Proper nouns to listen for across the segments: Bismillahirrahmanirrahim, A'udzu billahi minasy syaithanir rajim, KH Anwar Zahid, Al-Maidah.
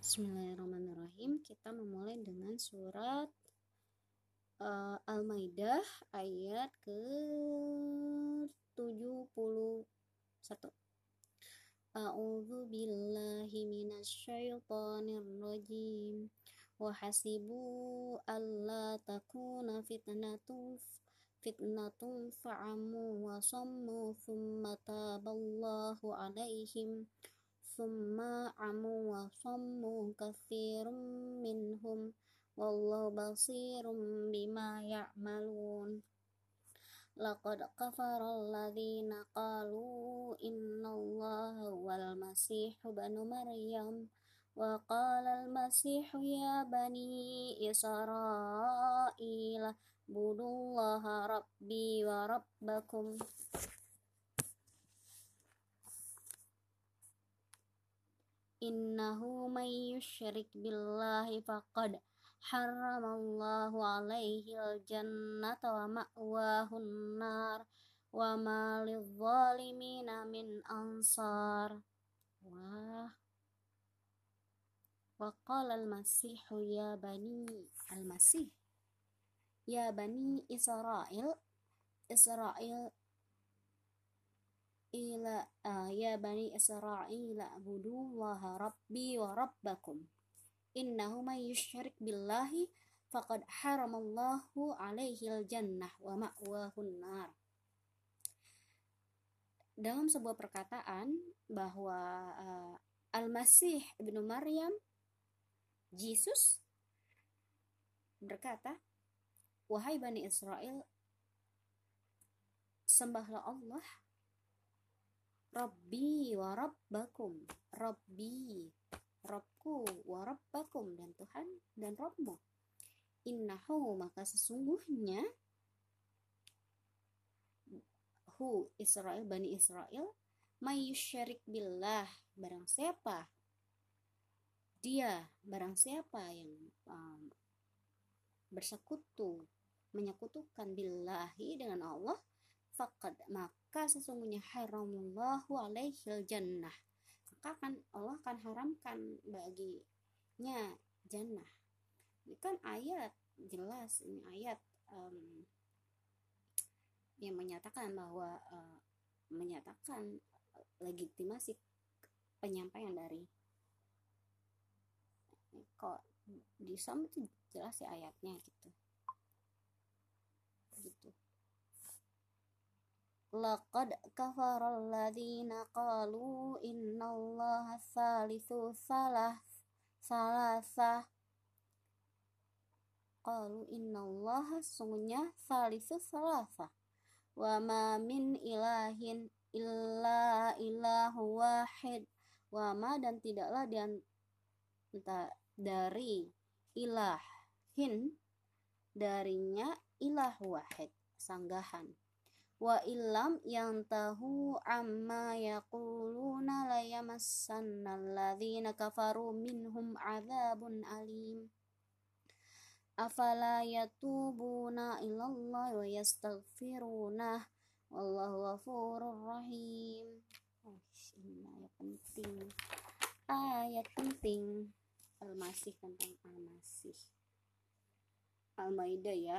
Bismillahirrahmanirrahim. Kita memulai dengan surat Al-Maidah ayat ke-71. A'udzu billahi minasy syaithanir rajim. Wa hasibu alla takuna fitnatun fa'amu wa sammu thumma taballahu 'alaihim. Summa amu wa sammu katsirun minhum wallahu basirun bima ya'malun. Laqad kafara alladhina qalu innallaha wal masihu banu maryam wa qala al masihu ya bani israila budullaha rabbi wa rabbakum. Innahu man yushrik billahi faqad harramallahu alaihi aljannata wa ma'wahun nar wa ma lizzalimina min ansar. Wa qala al-masihu ya bani al-masih ya bani Israil ya bani Israil a'budullaha rabbi wa rabbakum. Innahu may yushrik billahi faqad haramallahu alaihil jannah wa ma'wahun nar. Dalam sebuah perkataan bahwa Al-Masih Ibnu Maryam, Yesus berkata, "Wahai Bani Israil, sembahlah Allah Rabbi wa Rabbakum, Rabbi, Rabbku wa Rabbakum, dan Tuhan dan Rabbmu. Innahu, maka sesungguhnya, hu Israil, Bani Israil, may yushrik billah, barang siapa dia, barang siapa yang bersekutu, menyekutukan billahi dengan Allah, faqad, maka sesungguhnya haramallahu alaihil jannah, maka kan Allah akan haramkan baginya jannah." Ini kan ayat jelas, ini ayat yang menyatakan bahwa menyatakan legitimasi penyampaian dari kok di sana itu jelas ya ayatnya gitu. Laqad kafara alladhina qalu innallaha salisu salasah. Qalu innallaha, sungguhnya salisu salasah. Wa ma min ilahin illa ilahu wahid. Wa ma, dan tidaklah dari ilahin, darinya ilah wahid, sanggahan. Wa illam yantahu amma yaquluna la yamassanna alladhina kafaru minhum adzabun alim. Afala yatubuna ilallahi wa yastaghfirunah wallahu ghafurur rahim. Ini ayat penting Al-Masih, tentang Al-Masih. Al-Maidah ya,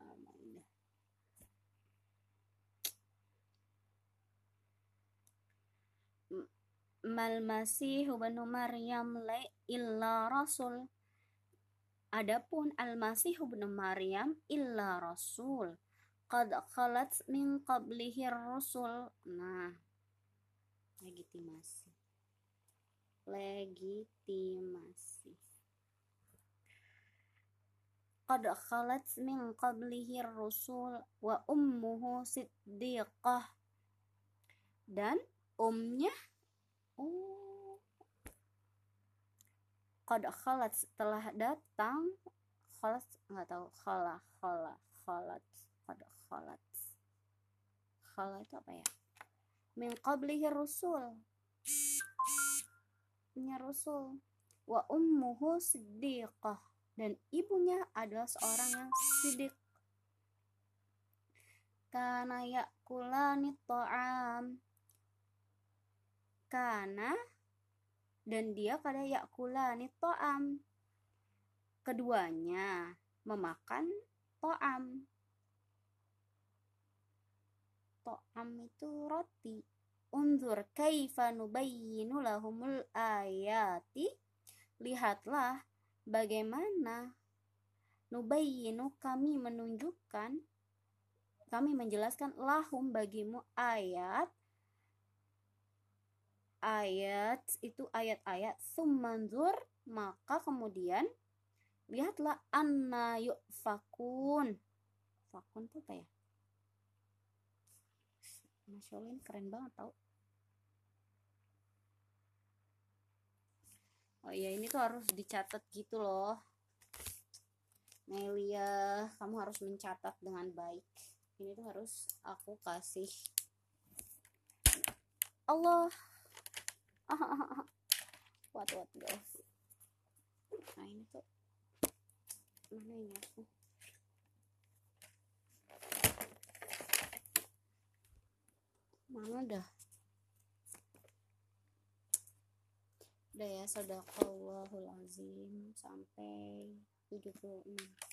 Al-Maidah. Mal Masihu bnu Maryam illa rasul. Adapun Al-Masihu bnu Maryam illa rasul. Qad khalat min qablihi ar-rusul. Nah, legitimasi. Qad khalat min qablihi ar-rusul wa ummuhu siddiqah. Dan umnya qad khalat, telah datang. Khalat enggak tahu, khalat qad khalat. Khalat itu apa ya? Min qablihi rusul. Punya rusul. Wa ummuhu siddiqah, dan ibunya adalah seorang yang siddiq. Kana yakulani ta'am. Karena dan dia kada yakulani ta'am, keduanya memakan ta'am. Ta'am itu roti. Unzur kaifa nubayyinu lahumul ayati, lihatlah bagaimana nubayyinu kami menunjukkan, kami menjelaskan lahum bagimu ayat. Ayat itu ayat-ayat. Sumanzur, maka kemudian lihatlah anna yufakun. Fakun itu apa ya? Masya Allah, ini keren banget tau. Oh iya, ini tuh harus dicatat gitu loh Melia, kamu harus mencatat dengan baik. Ini tuh harus aku kasih. Allah. What guys. Nah ini tuh. Mana ini aku? Mana dah? Udah ya, sadaqallahul azim sampai 76.